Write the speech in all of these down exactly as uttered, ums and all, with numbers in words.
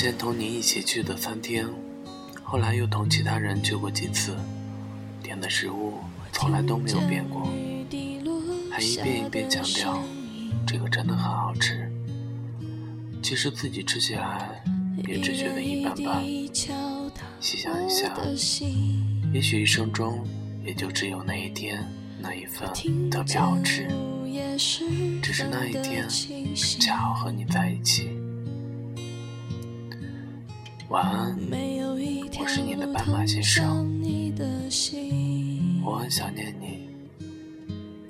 前同你一起去的餐厅，后来又同其他人去过几次，点的食物从来都没有变过，还一遍一遍强调这个真的很好吃。其实自己吃起来也只觉得一般般，细想一下，也许一生中也就只有那一天那一份特别好吃，只是那一天恰好和你在一起。晚安，我是你的斑马先生，我很想念你，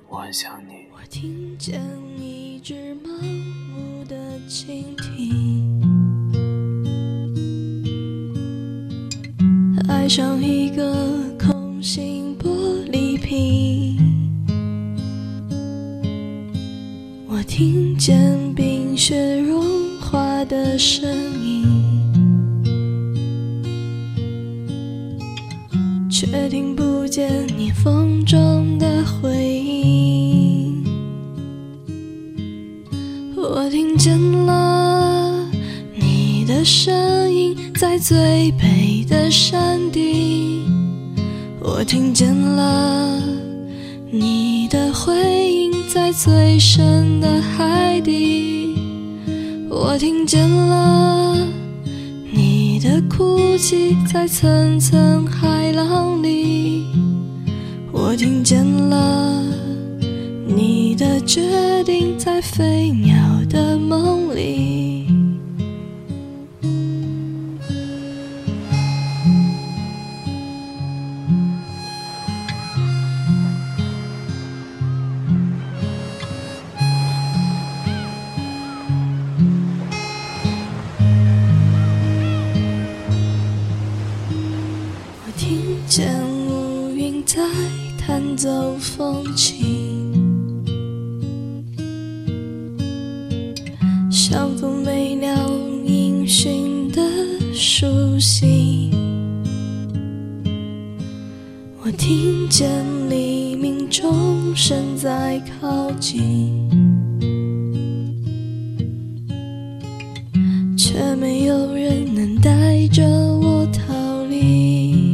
我很想你。我听见一只盲目的蜻蜓爱上一个空心玻璃瓶，我听见冰雪融化的声音，却听不见你风中的回应。我听见了你的声音，在最北的山顶。我听见了你的回音，在最深的海底。我听见了你的哭泣，在层层海浪里。我听见了你的决定，在飞鸟的梦里。见乌云在弹奏风琴，像否没鸟音讯的熟悉。我听见黎明钟声在靠近，却没有人能带着我逃离。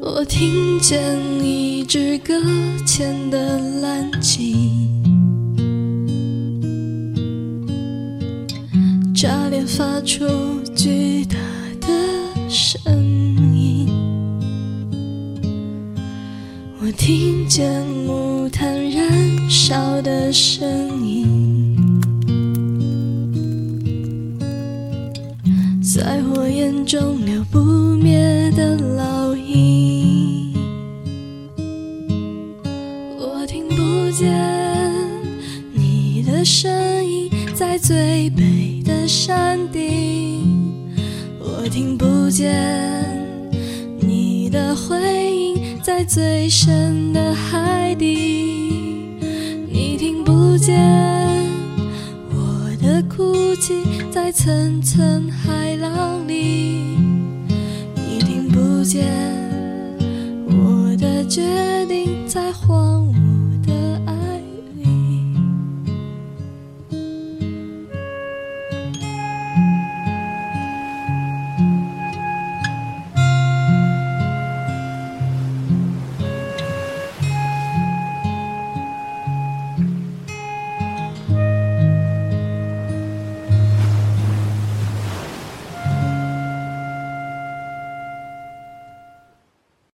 我听见一只搁浅的蓝鲸，炸裂发出巨大的声音。我听见木炭燃烧的声音，在火焰中流不灭的烙印。你的声音在最北的山顶，我听不见你的回音，在最深的海底。你听不见我的哭泣，在层层海浪里。你听不见我的决定，在荒芜